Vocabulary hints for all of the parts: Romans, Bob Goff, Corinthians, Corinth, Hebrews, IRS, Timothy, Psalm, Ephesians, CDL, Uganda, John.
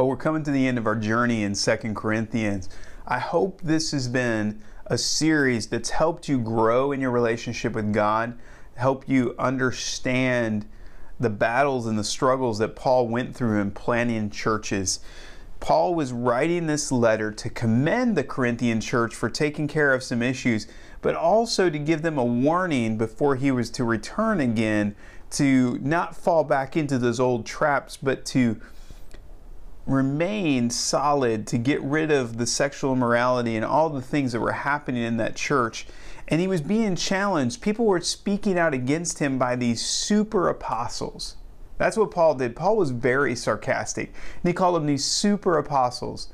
Well, we're coming to the end of our journey in 2 Corinthians. I hope this has been a series that's helped you grow in your relationship with God, help you understand the battles and the struggles that Paul went through in planting churches. Paul was writing this letter to commend the Corinthian church for taking care of some issues, but also to give them a warning before he was to return again, to not fall back into those old traps, but to remain solid, to get rid of the sexual immorality and all the things that were happening in that church. And he was being challenged. People were speaking out against him by these super apostles. That's what Paul did. Paul was very sarcastic. And he called them these super apostles.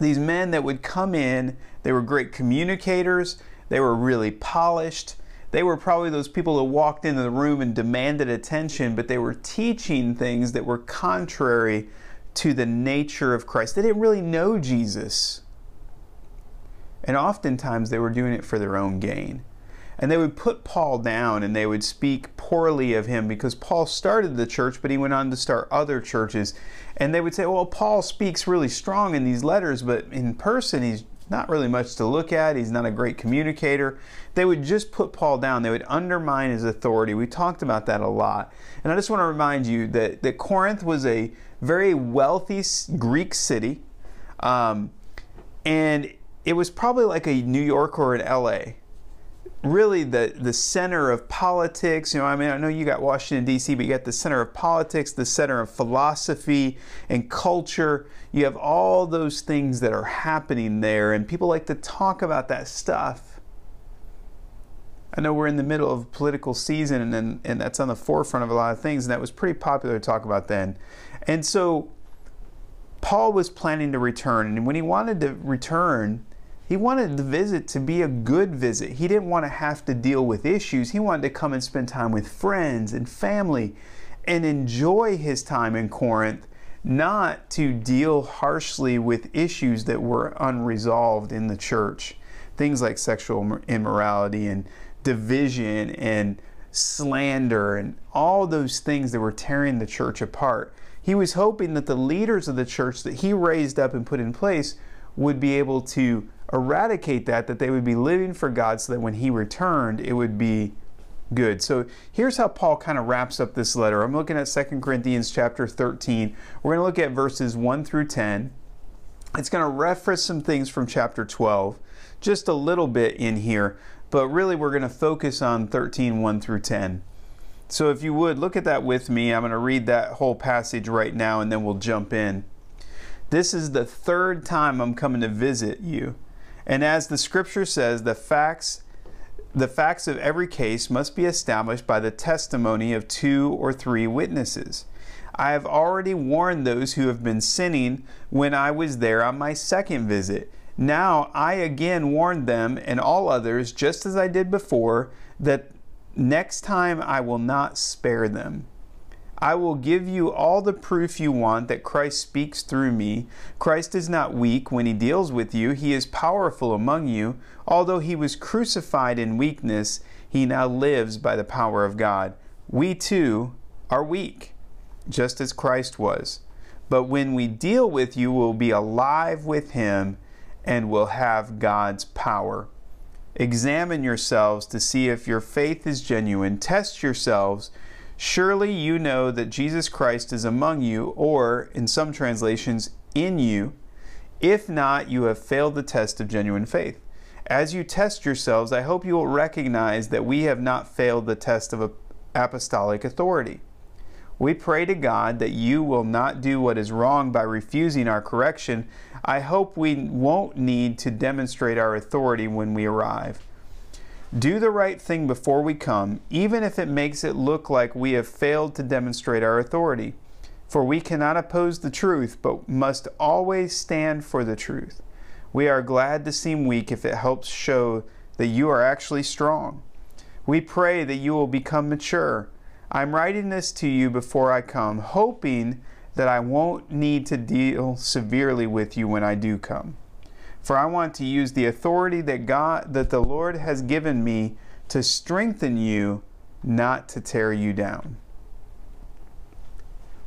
These men that would come in, they were great communicators. They were really polished. They were probably those people that walked into the room and demanded attention, but they were teaching things that were contrary to the nature of Christ. They didn't really know Jesus. And oftentimes they were doing it for their own gain. And they would put Paul down and they would speak poorly of him because Paul started the church, but he went on to start other churches. And they would say, well, Paul speaks really strong in these letters, but in person, he's not really much to look at. He's not a great communicator. They would just put Paul down. They would undermine his authority. We talked about that a lot. And I just want to remind you that Corinth was a very wealthy Greek city. And it was probably like a New York or an LA. Really the center of politics. You know, I mean, I know you got Washington, D.C., but you got the center of politics, the center of philosophy and culture. You have all those things that are happening there, and people like to talk about that stuff. I know we're in the middle of political season, and that's on the forefront of a lot of things, and that was pretty popular to talk about then. And so Paul was planning to return, and when he wanted to return, he wanted the visit to be a good visit. He didn't want to have to deal with issues. He wanted to come and spend time with friends and family and enjoy his time in Corinth, not to deal harshly with issues that were unresolved in the church. Things like sexual immorality and division and slander and all those things that were tearing the church apart. He was hoping that the leaders of the church that he raised up and put in place would be able to eradicate that they would be living for God so that when he returned, it would be good. So here's how Paul kind of wraps up this letter. I'm looking at 2 Corinthians chapter 13. We're going to look at verses 1 through 10. It's going to reference some things from chapter 12, just a little bit in here, but really we're going to focus on 13, 1 through 10. So if you would, look at that with me. I'm going to read that whole passage right now, and then we'll jump in. This is the third time I'm coming to visit you. And as the scripture says, the facts of every case must be established by the testimony of 2 or 3 witnesses. I have already warned those who have been sinning when I was there on my second visit. Now I again warn them and all others, just as I did before, that next time I will not spare them. I will give you all the proof you want that Christ speaks through me. Christ is not weak when he deals with you. He is powerful among you. Although he was crucified in weakness, he now lives by the power of God. We too are weak, just as Christ was. But when we deal with you, we'll be alive with him and will have God's power. Examine yourselves to see if your faith is genuine. Test yourselves. Surely you know that Jesus Christ is among you, or, in some translations, in you. If not, you have failed the test of genuine faith. As you test yourselves, I hope you will recognize that we have not failed the test of apostolic authority. We pray to God that you will not do what is wrong by refusing our correction. I hope we won't need to demonstrate our authority when we arrive. Do the right thing before we come, even if it makes it look like we have failed to demonstrate our authority. For we cannot oppose the truth, but must always stand for the truth. We are glad to seem weak if it helps show that you are actually strong. We pray that you will become mature. I'm writing this to you before I come, hoping that I won't need to deal severely with you when I do come. For I want to use the authority that the Lord has given me to strengthen you, not to tear you down.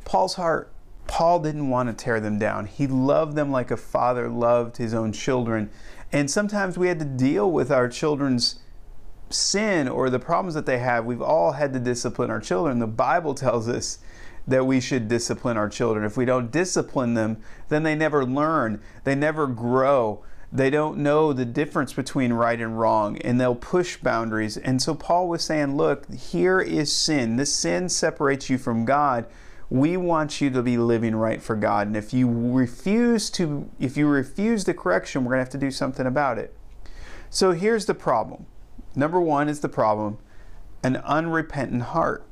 Paul's heart Paul didn't want to tear them down. He loved them like a father loved his own children. And sometimes we had to deal with our children's sin or the problems that they have. We've all had to discipline our children. The Bible tells us that we should discipline our children. If we don't discipline them, then they never learn. They never grow. They don't know the difference between right and wrong, and they'll push boundaries. And so Paul was saying, look, here is sin. This sin separates you from God. We want you to be living right for God. And if you refuse the correction, we're going to have to do something about it. So here's the problem. Number one is the problem, an unrepentant heart.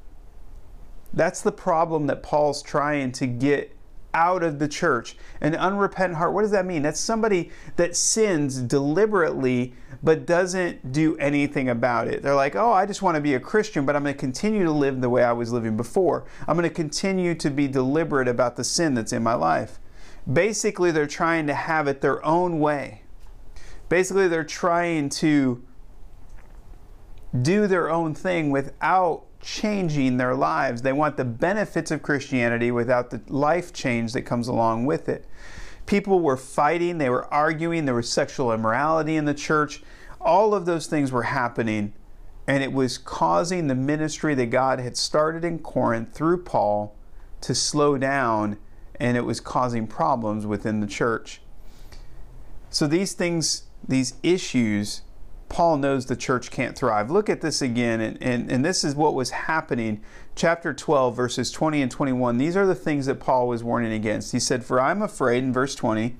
That's the problem that Paul's trying to get out of the church. An unrepentant heart, what does that mean? That's somebody that sins deliberately but doesn't do anything about it. They're like, oh, I just want to be a Christian, but I'm going to continue to live the way I was living before. I'm going to continue to be deliberate about the sin that's in my life. Basically, they're trying to have it their own way. Basically, they're trying to do their own thing without changing their lives. They want the benefits of Christianity without the life change that comes along with it. People were fighting, they were arguing, there was sexual immorality in the church. All of those things were happening, and it was causing the ministry that God had started in Corinth through Paul to slow down, and it was causing problems within the church. So these things, these issues, Paul knows the church can't thrive. Look at this again, and this is what was happening. Chapter 12, verses 20 and 21. These are the things that Paul was warning against. He said, for I'm afraid, in verse 20,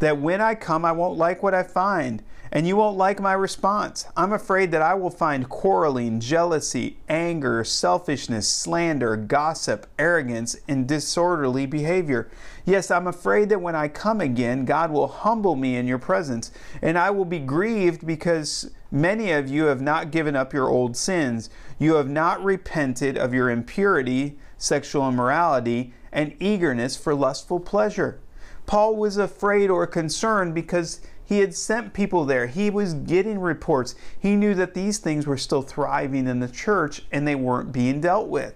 that when I come, I won't like what I find, and you won't like my response. I'm afraid that I will find quarreling, jealousy, anger, selfishness, slander, gossip, arrogance, and disorderly behavior. Yes, I'm afraid that when I come again, God will humble me in your presence, and I will be grieved because many of you have not given up your old sins. You have not repented of your impurity, sexual immorality, and eagerness for lustful pleasure. Paul was afraid or concerned because he had sent people there. He was getting reports. He knew that these things were still thriving in the church and they weren't being dealt with.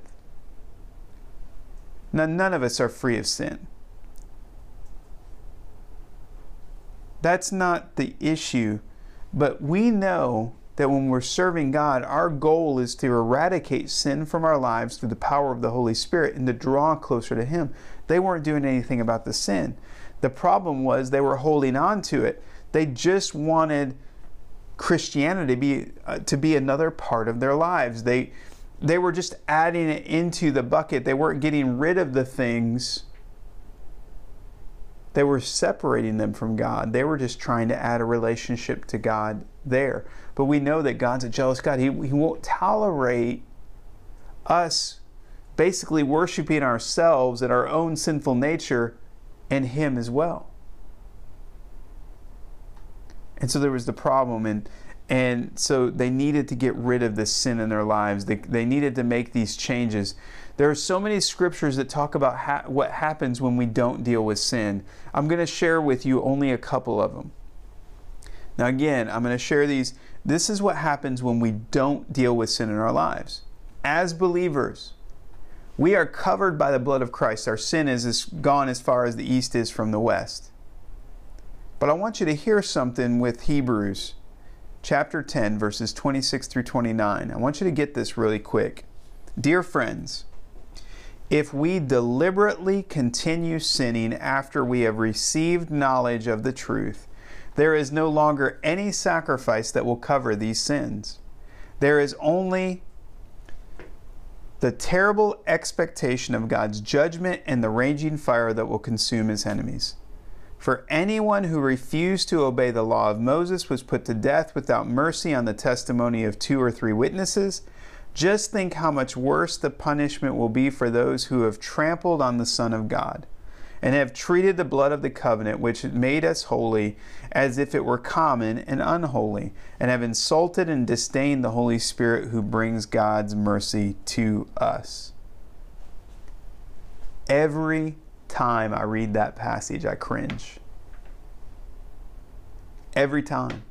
Now, none of us are free of sin. That's not the issue, but we know that when we're serving God, our goal is to eradicate sin from our lives through the power of the Holy Spirit and to draw closer to Him. They weren't doing anything about the sin. The problem was they were holding on to it. They just wanted Christianity to be another part of their lives. They were just adding it into the bucket. They weren't getting rid of the things. They were separating them from God. They were just trying to add a relationship to God there. But we know that God's a jealous God. He won't tolerate us basically worshiping ourselves and our own sinful nature and Him as well. And so there was the problem. And so they needed to get rid of this sin in their lives. They needed to make these changes. There are so many scriptures that talk about what happens when we don't deal with sin. I'm going to share with you only a couple of them. Now again, I'm going to share these. This is what happens when we don't deal with sin in our lives. As believers, we are covered by the blood of Christ. Our sin is gone as far as the east is from the west. But I want you to hear something with Hebrews chapter 10, verses 26 through 29. I want you to get this really quick. Dear friends, if we deliberately continue sinning after we have received knowledge of the truth, there is no longer any sacrifice that will cover these sins. There is only the terrible expectation of God's judgment and the raging fire that will consume His enemies. For anyone who refused to obey the law of Moses was put to death without mercy on the testimony of 2 or 3 witnesses. Just think how much worse the punishment will be for those who have trampled on the Son of God and have treated the blood of the covenant, which made us holy, as if it were common and unholy, and have insulted and disdained the Holy Spirit who brings God's mercy to us. Every time I read that passage, I cringe. Every time.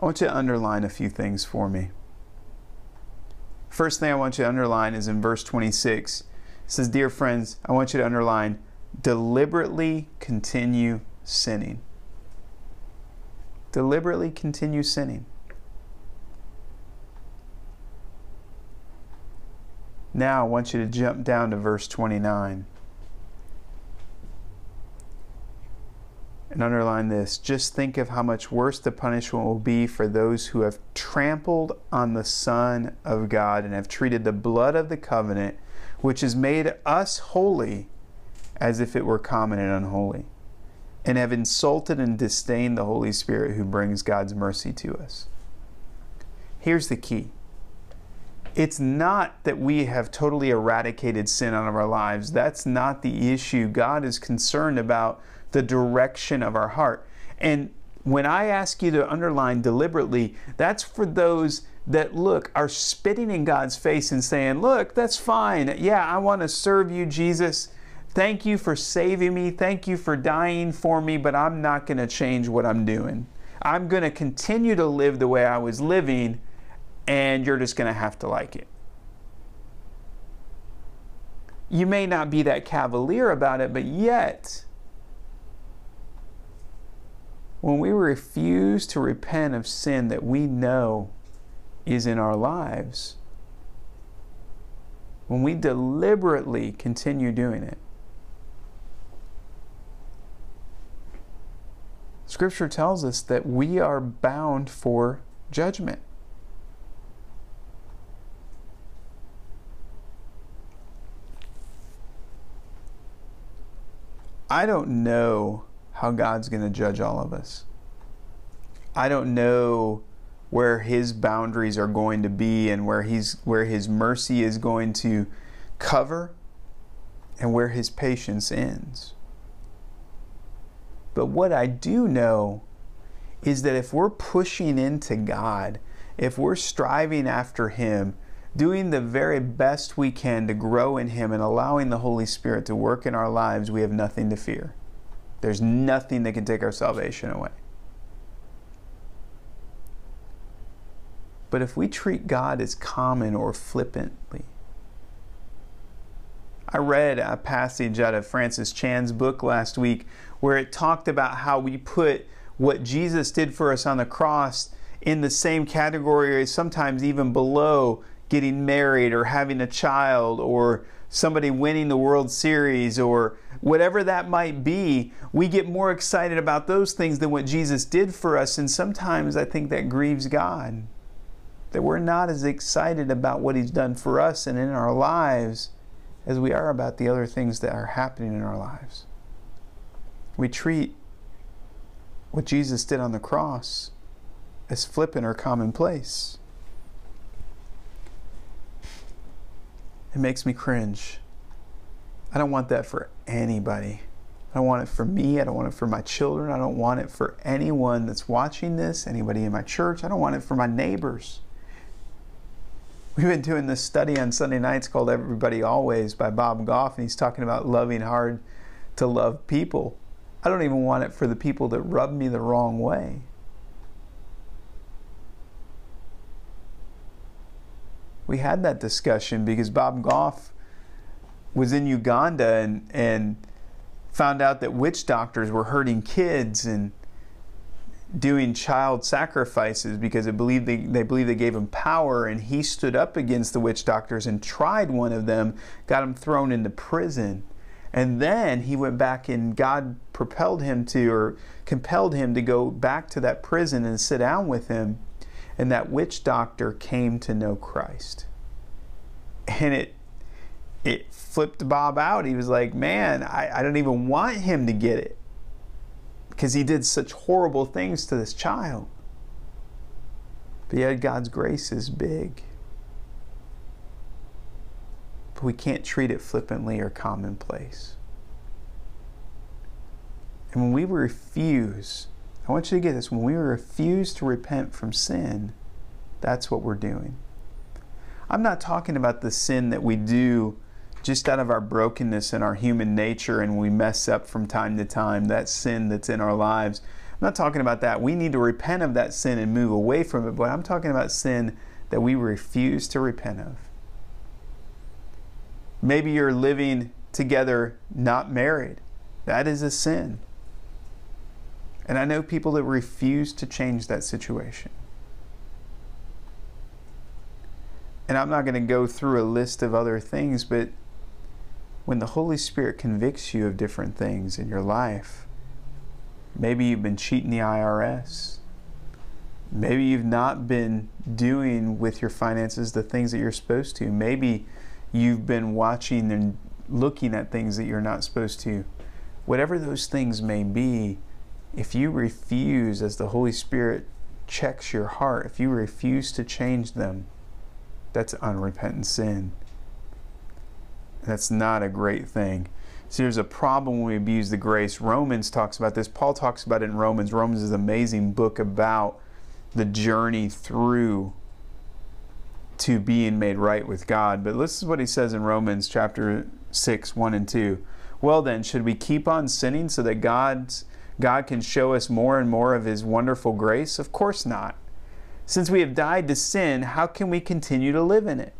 I want you to underline a few things for me. First thing I want you to underline is in verse 26. It says, dear friends, I want you to underline, deliberately continue sinning. Deliberately continue sinning. Now I want you to jump down to verse 29. And underline this. Just think of how much worse the punishment will be for those who have trampled on the Son of God and have treated the blood of the covenant, which has made us holy, as if it were common and unholy, and have insulted and disdained the Holy Spirit who brings God's mercy to us. Here's the key. It's not that we have totally eradicated sin out of our lives. That's not the issue. God is concerned about the direction of our heart. And when I ask you to underline deliberately, that's for those that, look, are spitting in God's face and saying, look, that's fine. Yeah, I want to serve you, Jesus. Thank you for saving me. Thank you for dying for me, but I'm not going to change what I'm doing. I'm going to continue to live the way I was living, and you're just going to have to like it. You may not be that cavalier about it, but yet, when we refuse to repent of sin that we know is in our lives, when we deliberately continue doing it, Scripture tells us that we are bound for judgment. I don't know how God's going to judge all of us. I don't know where His boundaries are going to be and where His mercy is going to cover and where His patience ends. But what I do know is that if we're pushing into God, if we're striving after Him, doing the very best we can to grow in Him and allowing the Holy Spirit to work in our lives, we have nothing to fear. There's nothing that can take our salvation away. But if we treat God as common or flippantly, I read a passage out of Francis Chan's book last week where it talked about how we put what Jesus did for us on the cross in the same category, or sometimes even below, getting married or having a child or somebody winning the World Series or whatever that might be. We get more excited about those things than what Jesus did for us, and sometimes I think that grieves God, that we're not as excited about what He's done for us and in our lives as we are about the other things that are happening in our lives. We treat what Jesus did on the cross as flippant or commonplace. It makes me cringe. I don't want that for anybody. I don't want it for me. I don't want it for my children. I don't want it for anyone that's watching this, anybody in my church. I don't want it for my neighbors. We've been doing this study on Sunday nights called Everybody Always by Bob Goff, and he's talking about loving hard to love people. I don't even want it for the people that rub me the wrong way. We had that discussion because Bob Goff was in Uganda and found out that witch doctors were hurting kids and doing child sacrifices because they believed they gave him power, and he stood up against the witch doctors and tried one of them, got him thrown into prison. And then he went back, and God compelled him to go back to that prison and sit down with him. And that witch doctor came to know Christ. And it flipped Bob out. He was like, man, I don't even want him to get it, because he did such horrible things to this child. But yet God's grace is big. But we can't treat it flippantly or commonplace. And when we refuse, I want you to get this, when we refuse to repent from sin, that's what we're doing. I'm not talking about the sin that we do just out of our brokenness and our human nature, and we mess up from time to time, that sin that's in our lives. I'm not talking about that. We need to repent of that sin and move away from it, but I'm talking about sin that we refuse to repent of. Maybe you're living together not married. That is a sin. And I know people that refuse to change that situation. And I'm not going to go through a list of other things, but when the Holy Spirit convicts you of different things in your life, maybe you've been cheating the IRS. Maybe you've not been doing with your finances the things that you're supposed to. Maybe you've been watching and looking at things that you're not supposed to. Whatever those things may be, if you refuse, as the Holy Spirit checks your heart, if you refuse to change them, that's unrepentant sin. That's not a great thing. See, there's a problem when we abuse the grace. Romans talks about this. Paul talks about it in Romans. Romans is an amazing book about the journey through to being made right with God. But this is what he says in Romans chapter 6, 1 and 2. Well then, should we keep on sinning so that God can show us more and more of His wonderful grace? Of course not. Since we have died to sin, how can we continue to live in it?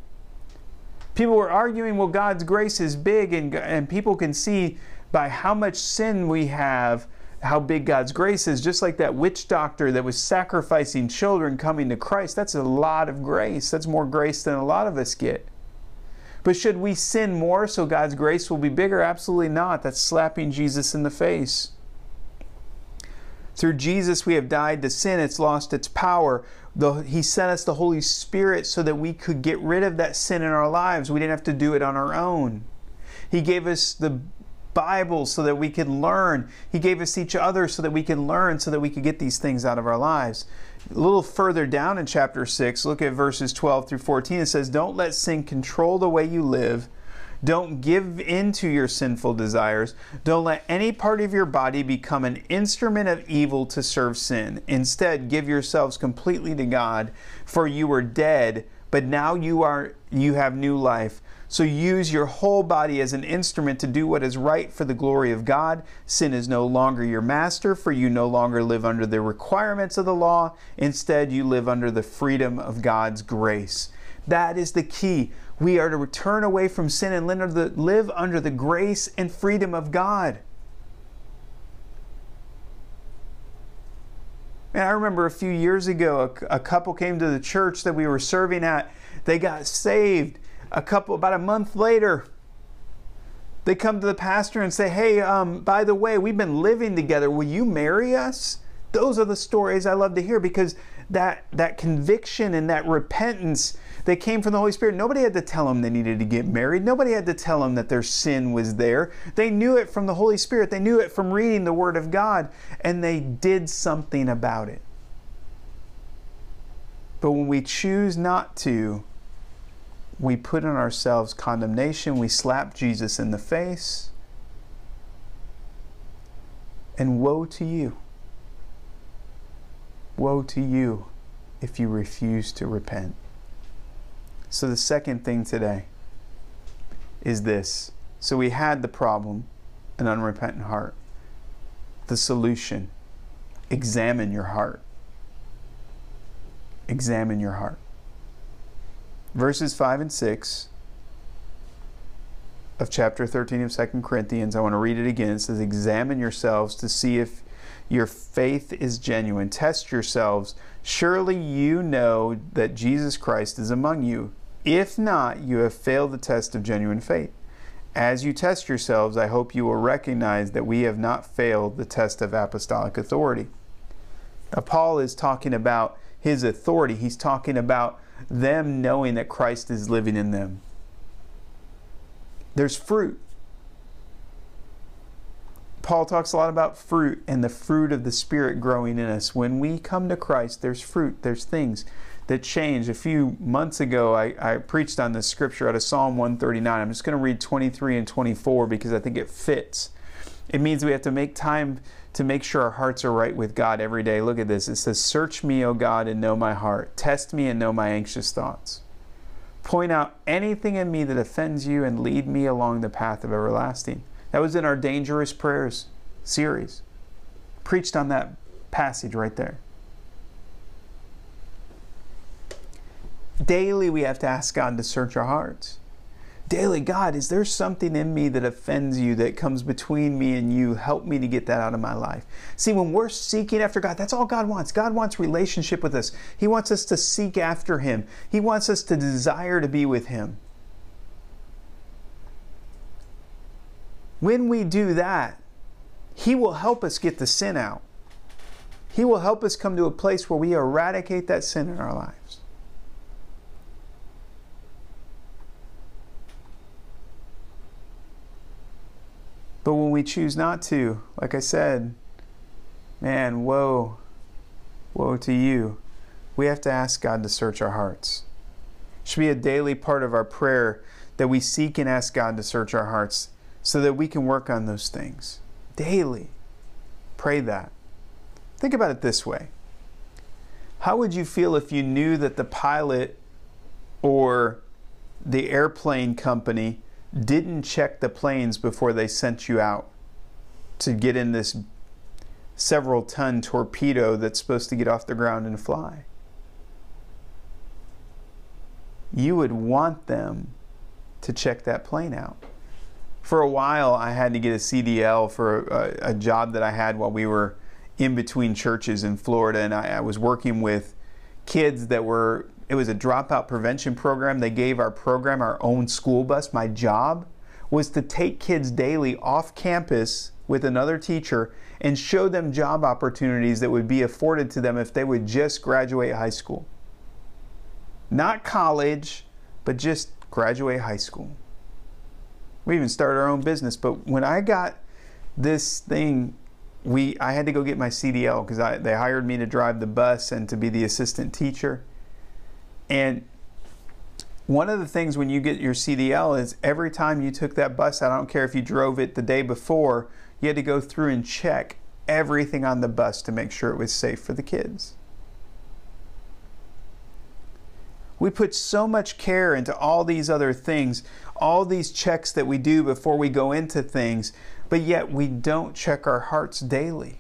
People were arguing, well, God's grace is big, and people can see by how much sin we have how big God's grace is, just like that witch doctor that was sacrificing children coming to Christ. That's a lot of grace. That's more grace than a lot of us get. But should we sin more so God's grace will be bigger? Absolutely not. That's slapping Jesus in the face. Through Jesus we have died to sin. It's lost its power. He sent us the Holy Spirit so that we could get rid of that sin in our lives. We didn't have to do it on our own. He gave us the Bible so that we could learn. He gave us each other so that we could learn, so that we could get these things out of our lives. A little further down in chapter 6, look at verses 12 through 14. It says, don't let sin control the way you live. Don't give in to your sinful desires. Don't let any part of your body become an instrument of evil to serve sin. Instead, give yourselves completely to God, for you were dead, but now you have new life. So use your whole body as an instrument to do what is right for the glory of God. Sin is no longer your master, for you no longer live under the requirements of the law. Instead, you live under the freedom of God's grace. That is the key. We are to turn away from sin and live under the grace and freedom of God. And I remember a few years ago, a couple came to the church that we were serving at. They got saved. About a month later, they come to the pastor and say, hey, by the way, we've been living together. Will you marry us? Those are the stories I love to hear, because that conviction and that repentance, they came from the Holy Spirit. Nobody had to tell them they needed to get married. Nobody had to tell them that their sin was there. They knew it from the Holy Spirit. They knew it from reading the Word of God, and they did something about it. But when we choose not to, we put on ourselves condemnation. We slap Jesus in the face. And woe to you. Woe to you if you refuse to repent. So the second thing today is this. So we had the problem, an unrepentant heart. The solution, examine your heart. Examine your heart. Verses 5 and 6 of chapter 13 of 2 Corinthians. I want to read it again. It says, examine yourselves to see if your faith is genuine. Test yourselves. Surely you know that Jesus Christ is among you. If not, you have failed the test of genuine faith. As you test yourselves, I hope you will recognize that we have not failed the test of apostolic authority. Now, Paul is talking about his authority. He's talking about them knowing that Christ is living in them. There's fruit. Paul talks a lot about fruit and the fruit of the Spirit growing in us. When we come to Christ, there's fruit. There's things that change. A few months ago, I preached on this scripture out of Psalm 139. I'm just going to read 23 and 24 because I think it fits. It means we have to make time to make sure our hearts are right with God every day. Look at this. It says, search me, O God, and know my heart. Test me and know my anxious thoughts. Point out anything in me that offends you and lead me along the path of everlasting. That was in our Dangerous Prayers series. Preached on that passage right there. Daily we have to ask God to search our hearts. Daily, God, is there something in me that offends you, that comes between me and you? Help me to get that out of my life. See, when we're seeking after God, that's all God wants. God wants relationship with us. He wants us to seek after Him. He wants us to desire to be with Him. When we do that, He will help us get the sin out. He will help us come to a place where we eradicate that sin in our lives. But when we choose not to, like I said, man, woe to you. We have to ask God to search our hearts. It should be a daily part of our prayer that we seek and ask God to search our hearts so that we can work on those things. Daily. Pray that. Think about it this way. How would you feel if you knew that the pilot or the airplane company didn't check the planes before they sent you out to get in this several-ton torpedo that's supposed to get off the ground and fly? You would want them to check that plane out. For a while, I had to get a CDL for a job that I had while we were in between churches in Florida, and I was working with kids that were, it was a dropout prevention program. They gave our program our own school bus. My job was to take kids daily off campus with another teacher and show them job opportunities that would be afforded to them if they would just graduate high school. Not college, but just graduate high school. We even started our own business. But when I got this thing, I had to go get my CDL because they hired me to drive the bus and to be the assistant teacher. And one of the things when you get your CDL is every time you took that bus out, I don't care if you drove it the day before, you had to go through and check everything on the bus to make sure it was safe for the kids. We put so much care into all these other things, all these checks that we do before we go into things, but yet we don't check our hearts daily.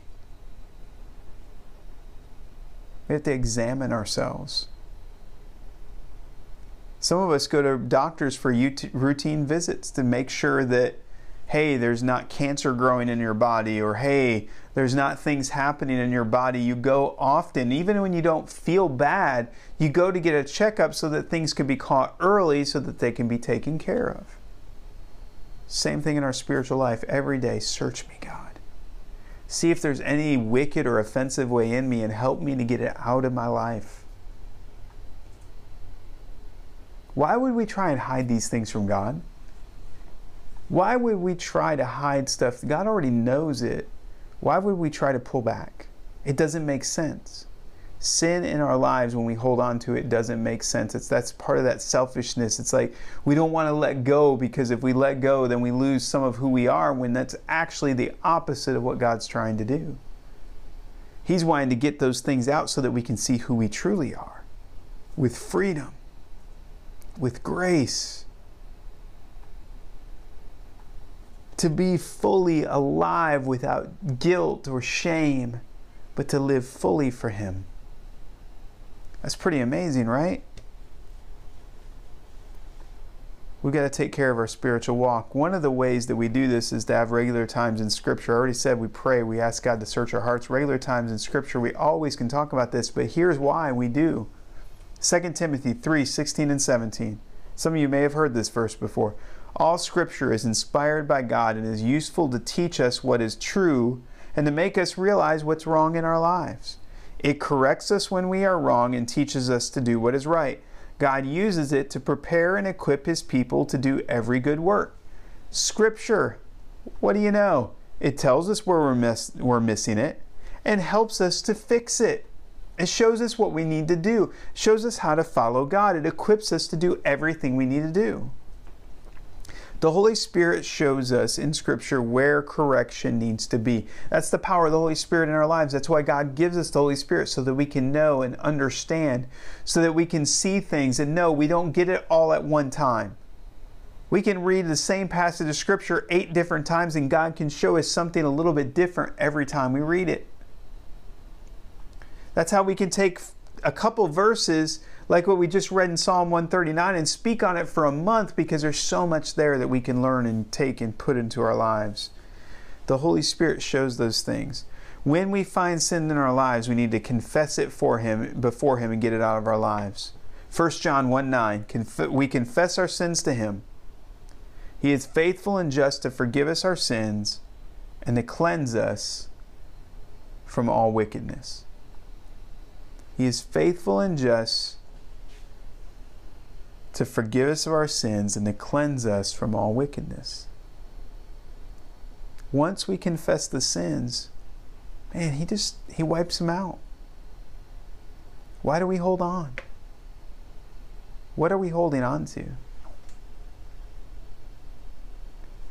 We have to examine ourselves. Some of us go to doctors for routine visits to make sure that, hey, there's not cancer growing in your body, or hey, there's not things happening in your body. You go often, even when you don't feel bad, you go to get a checkup so that things can be caught early so that they can be taken care of. Same thing in our spiritual life. Every day, search me, God. See if there's any wicked or offensive way in me and help me to get it out of my life. Why would we try and hide these things from God? Why would we try to hide stuff? God already knows it. Why would we try to pull back? It doesn't make sense. Sin in our lives, when we hold on to it, doesn't make sense. That's part of that selfishness. It's like we don't want to let go because if we let go, then we lose some of who we are, when that's actually the opposite of what God's trying to do. He's wanting to get those things out so that we can see who we truly are, with freedom, with grace, to be fully alive without guilt or shame, but to live fully for Him. That's pretty amazing, right? We've got to take care of our spiritual walk. One of the ways that we do this is to have regular times in Scripture. I already said we pray, we ask God to search our hearts. Regular times in Scripture, we always can talk about this, but here's why we do. 2 Timothy 3:16 and 17. Some of you may have heard this verse before. All Scripture is inspired by God and is useful to teach us what is true and to make us realize what's wrong in our lives. It corrects us when we are wrong and teaches us to do what is right. God uses it to prepare and equip His people to do every good work. Scripture, what do you know? It tells us where we're missing it and helps us to fix it. It shows us what we need to do. It shows us how to follow God. It equips us to do everything we need to do. The Holy Spirit shows us in Scripture where correction needs to be. That's the power of the Holy Spirit in our lives. That's why God gives us the Holy Spirit, so that we can know and understand, so that we can see things and know we don't get it all at one time. We can read the same passage of Scripture 8 different times, and God can show us something a little bit different every time we read it. That's how we can take a couple verses, like what we just read in Psalm 139 and speak on it for a month, because there's so much there that we can learn and take and put into our lives. The Holy Spirit shows those things. When we find sin in our lives, we need to confess it before Him and get it out of our lives. 1 John 1:9, we confess our sins to Him. He is faithful and just to forgive us our sins and to cleanse us from all wickedness. He is faithful and just to forgive us of our sins and to cleanse us from all wickedness. Once we confess the sins, man, He wipes them out. Why do we hold on? What are we holding on to?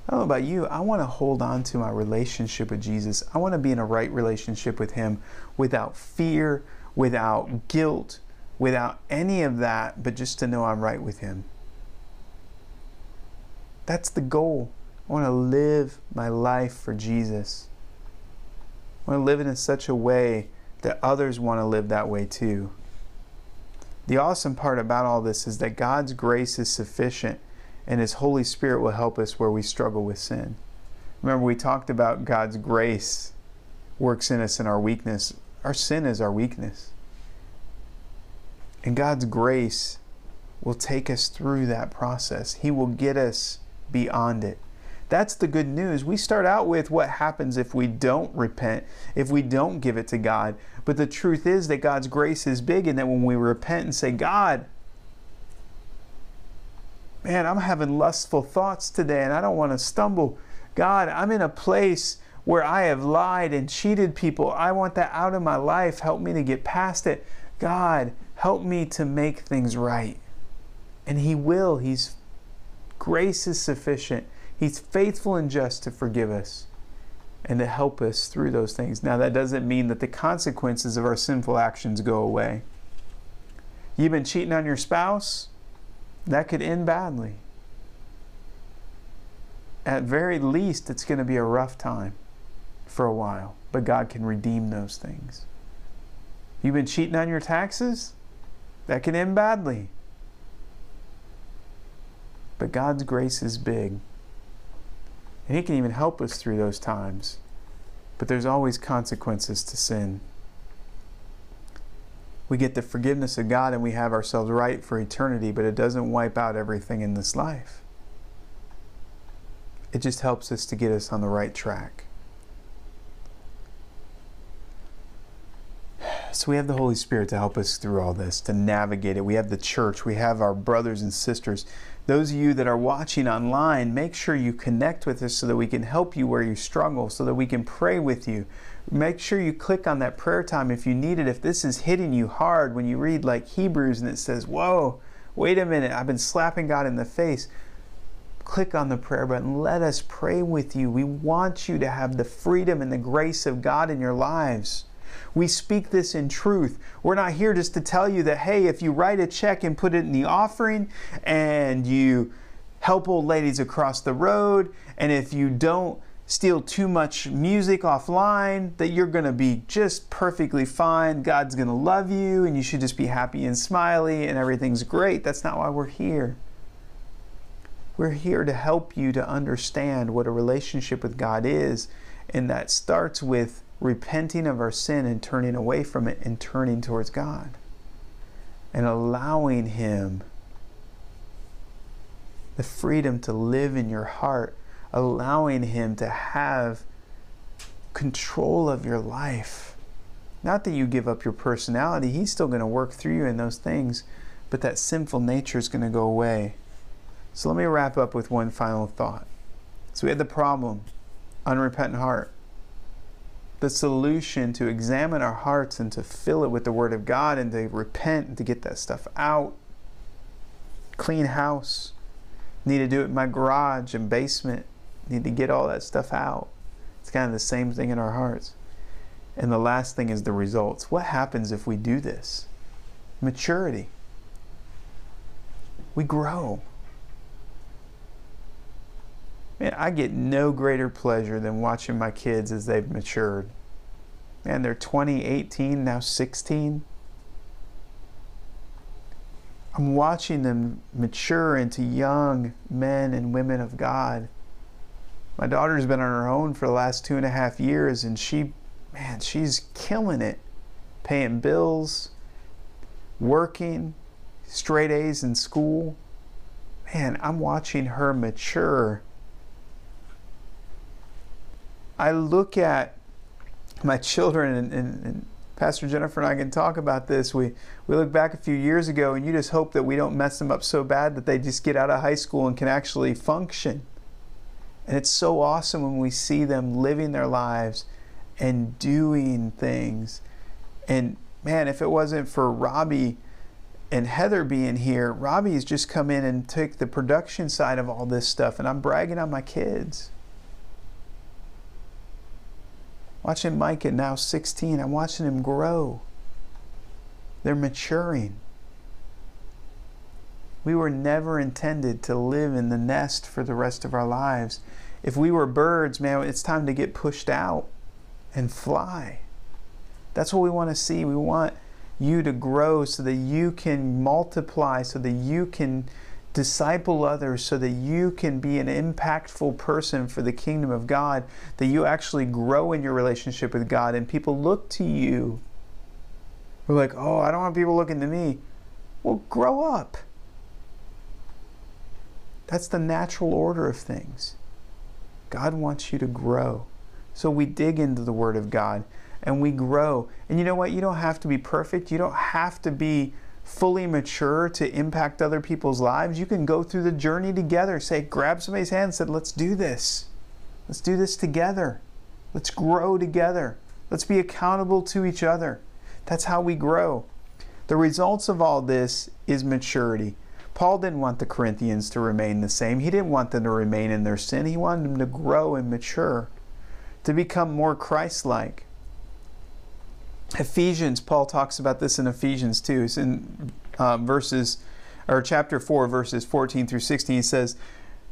I don't know about you. I want to hold on to my relationship with Jesus. I want to be in a right relationship with Him without fear, without guilt, without any of that, but just to know I'm right with Him. That's the goal. I want to live my life for Jesus. I want to live it in such a way that others want to live that way too. The awesome part about all this is that God's grace is sufficient, and His Holy Spirit will help us where we struggle with sin. Remember, we talked about God's grace works in us in our weakness. Our sin is our weakness. And God's grace will take us through that process. He will get us beyond it. That's the good news. We start out with what happens if we don't repent, if we don't give it to God. But the truth is that God's grace is big, and that when we repent and say, God, man, I'm having lustful thoughts today and I don't want to stumble. God, I'm in a place where I have lied and cheated people. I want that out of my life. Help me to get past it. God, help me to make things right. And He will. His grace is sufficient. He's faithful and just to forgive us and to help us through those things. Now, that doesn't mean that the consequences of our sinful actions go away. You've been cheating on your spouse? That could end badly. At very least, it's going to be a rough time for a while, but God can redeem those things. You've been cheating on your taxes? That can end badly. But God's grace is big. And He can even help us through those times. But there's always consequences to sin. We get the forgiveness of God and we have ourselves right for eternity, but it doesn't wipe out everything in this life. It just helps us to get us on the right track. So we have the Holy Spirit to help us through all this, to navigate it. We have the church. We have our brothers and sisters. Those of you that are watching online, make sure you connect with us so that we can help you where you struggle, so that we can pray with you. Make sure you click on that prayer time if you need it. If this is hitting you hard, when you read like Hebrews and it says, whoa, wait a minute, I've been slapping God in the face. Click on the prayer button. Let us pray with you. We want you to have the freedom and the grace of God in your lives. We speak this in truth. We're not here just to tell you that, hey, if you write a check and put it in the offering, and you help old ladies across the road, and if you don't steal too much music offline, that you're going to be just perfectly fine. God's going to love you, and you should just be happy and smiley, and everything's great. That's not why we're here. We're here to help you to understand what a relationship with God is, and that starts with repenting of our sin and turning away from it and turning towards God and allowing Him the freedom to live in your heart, allowing Him to have control of your life. Not that you give up your personality. He's still going to work through you in those things, but that sinful nature is going to go away. So let me wrap up with one final thought. So we had the problem, unrepentant heart. The solution, to examine our hearts and to fill it with the Word of God and to repent and to get that stuff out. Clean house. Need to do it in my garage and basement. Need to get all that stuff out. It's kind of the same thing in our hearts. And the last thing is the results. What happens if we do this? Maturity. We grow. Man, I get no greater pleasure than watching my kids as they've matured. Man, they're 20, 18, now 16. I'm watching them mature into young men and women of God. My daughter's been on her own for the last 2.5 years, and she's killing it. Paying bills, working, straight A's in school. Man, I'm watching her mature. I look at my children, and Pastor Jennifer and I can talk about this. We look back a few years ago, and you just hope that we don't mess them up so bad that they just get out of high school and can actually function. And it's so awesome when we see them living their lives and doing things. And man, if it wasn't for Robbie and Heather being here, Robbie's just come in and take the production side of all this stuff, and I'm bragging on my kids. Watching Mike at now 16, I'm watching him grow. They're maturing. We were never intended to live in the nest for the rest of our lives. If we were birds, man, it's time to get pushed out and fly. That's what we want to see. We want you to grow so that you can multiply, so that you can disciple others, so that you can be an impactful person for the kingdom of God, that you actually grow in your relationship with God and people look to you. We're like, oh, I don't want people looking to me. Well, grow up. That's the natural order of things. God wants you to grow. So we dig into the Word of God and we grow. And you know what? You don't have to be perfect. You don't have to be fully mature to impact other people's lives. You can go through the journey together. Say, grab somebody's hand and say, let's do this. Let's do this together. Let's grow together. Let's be accountable to each other. That's how we grow. The results of all this is maturity. Paul didn't want the Corinthians to remain the same. He didn't want them to remain in their sin. He wanted them to grow and mature, to become more Christ-like. Ephesians, Paul talks about this in Ephesians 2. It's in chapter 4, verses 14 through 16. He says,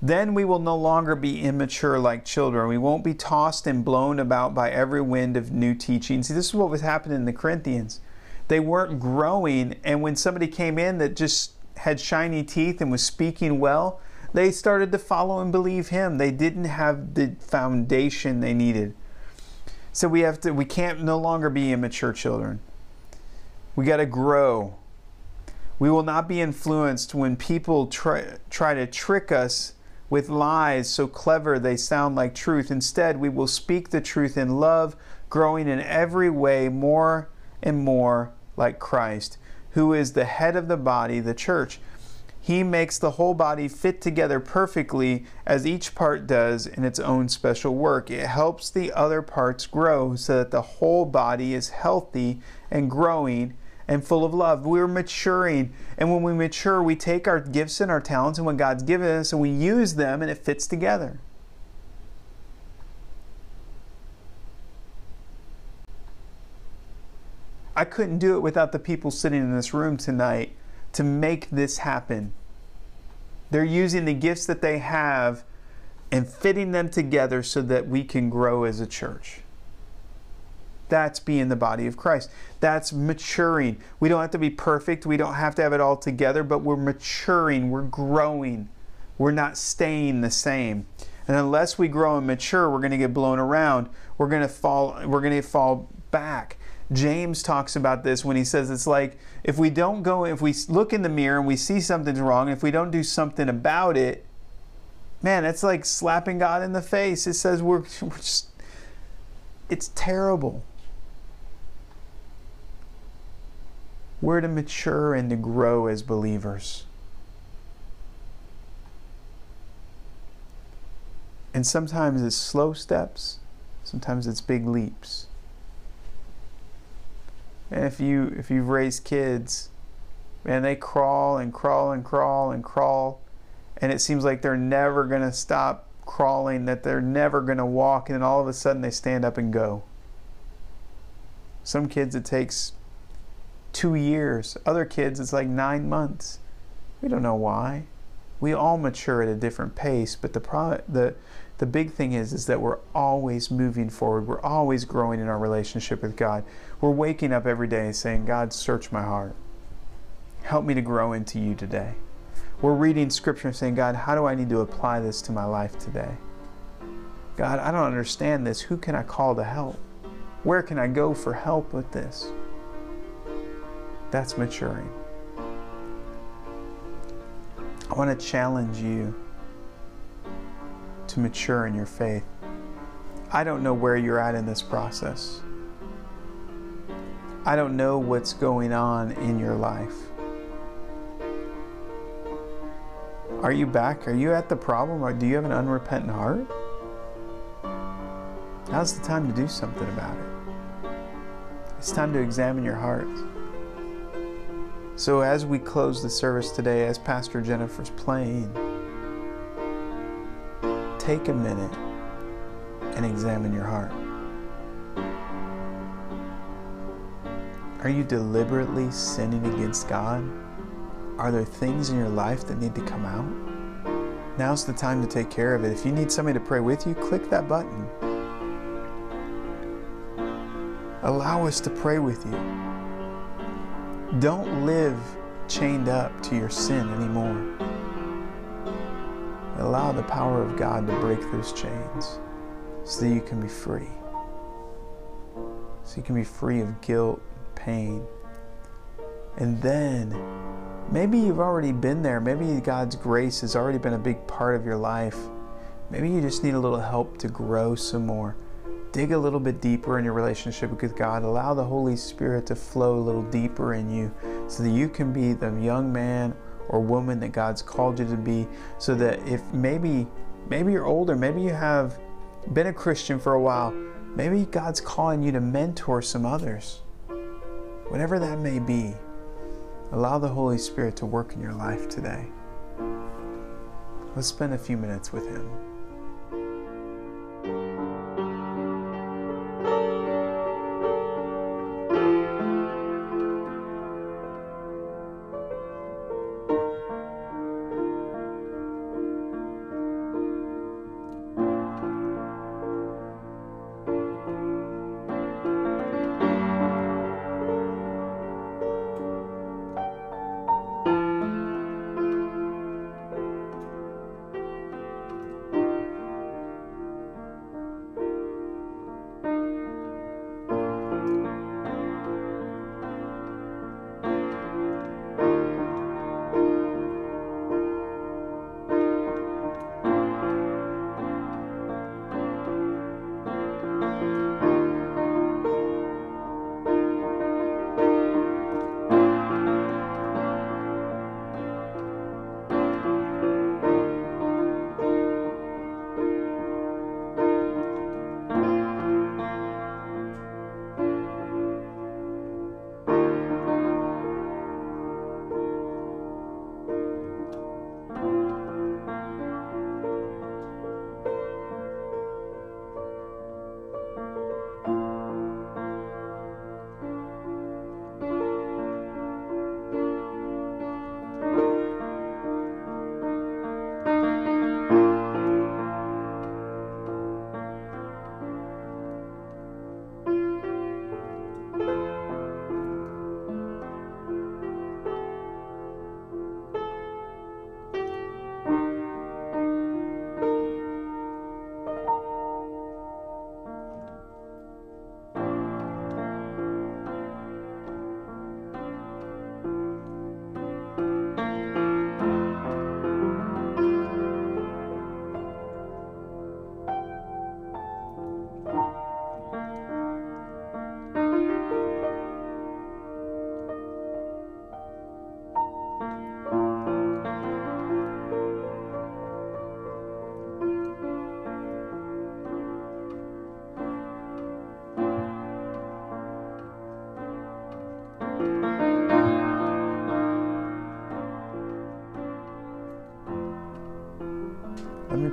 "Then we will no longer be immature like children. We won't be tossed and blown about by every wind of new teaching." See, this is what was happening in the Corinthians. They weren't growing, and when somebody came in that just had shiny teeth and was speaking well, they started to follow and believe him. They didn't have the foundation they needed. So we can't no longer be immature children. We got to grow. We will not be influenced when people try to trick us with lies so clever they sound like truth. Instead, we will speak the truth in love, growing in every way more and more like Christ, who is the head of the body, the church. He makes the whole body fit together perfectly as each part does in its own special work. It helps the other parts grow so that the whole body is healthy and growing and full of love. We're maturing, and when we mature, we take our gifts and our talents and what God's given us and we use them, and it fits together. I couldn't do it without the people sitting in this room tonight to make this happen. They're using the gifts that they have and fitting them together so that we can grow as a church. That's being the body of Christ. That's maturing. We don't have to be perfect. We don't have to have it all together, but we're maturing. We're growing. We're not staying the same. And unless we grow and mature, we're going to get blown around. We're going to fall back. James talks about this when he says it's like if we look in the mirror and we see something's wrong, if we don't do something about it, man, it's like slapping God in the face. It says it's terrible. We're to mature and to grow as believers. And sometimes it's slow steps, sometimes it's big leaps. And if you've raised kids, man, they crawl and crawl and crawl and crawl, and it seems like they're never going to stop crawling, that they're never going to walk, and then all of a sudden they stand up and go. Some kids it takes 2 years. Other kids it's like 9 months. We don't know why. We all mature at a different pace, but the big thing is that we're always moving forward. We're always growing in our relationship with God. We're waking up every day saying, God, search my heart. help me to grow into you today. We're reading scripture and saying, God, how do I need to apply this to my life today? God, I don't understand this. Who can I call to help? Where can I go for help with this? That's maturing. I want to challenge you to mature in your faith. I don't know where you're at in this process. I don't know what's going on in your life. Are you back? Are you at the problem? Or do you have an unrepentant heart? Now's the time to do something about it. It's time to examine your heart. So as we close the service today, as Pastor Jennifer's playing, take a minute and examine your heart. Are you deliberately sinning against God? Are there things in your life that need to come out? Now's the time to take care of it. If you need somebody to pray with you, click that button. Allow us to pray with you. Don't live chained up to your sin anymore. Allow the power of God to break those chains so that you can be free. So you can be free of guilt, pain. And then maybe you've already been there. Maybe God's grace has already been a big part of your life. Maybe you just need a little help to grow some more. Dig a little bit deeper in your relationship with God. Allow the Holy Spirit to flow a little deeper in you so that you can be the young man or woman that God's called you to be. So that if maybe you're older, maybe you have been a Christian for a while, maybe God's calling you to mentor some others. Whatever that may be, allow the Holy Spirit to work in your life today. Let's spend a few minutes with Him.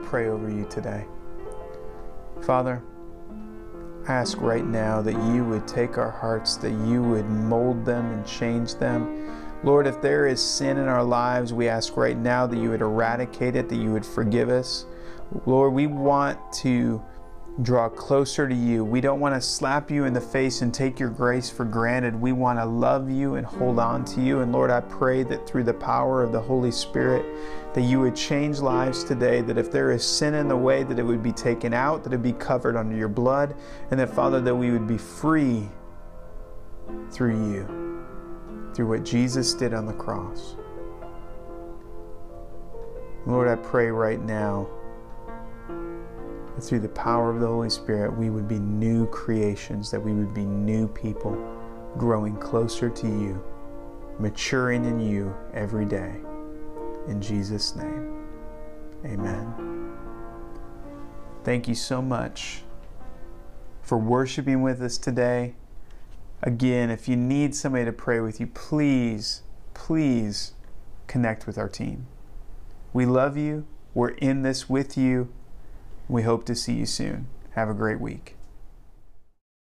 Pray over you today. Father, I ask right now that you would take our hearts, that you would mold them and change them. Lord, if there is sin in our lives, we ask right now that you would eradicate it, that you would forgive us. Lord, we want to draw closer to you. We don't want to slap you in the face and take your grace for granted. We want to love you and hold on to you. And Lord, I pray that through the power of the Holy Spirit, that you would change lives today, that if there is sin in the way, that it would be taken out, that it would be covered under your blood, and that, Father, that we would be free through you, through what Jesus did on the cross. Lord, I pray right now, through the power of the Holy Spirit, we would be new creations, that we would be new people, growing closer to you, maturing in you every day. In Jesus' name, amen. Thank you so much for worshiping with us today. Again, if you need somebody to pray with you, please, please connect with our team. We love you. We're in this with you. We hope to see you soon. Have a great week.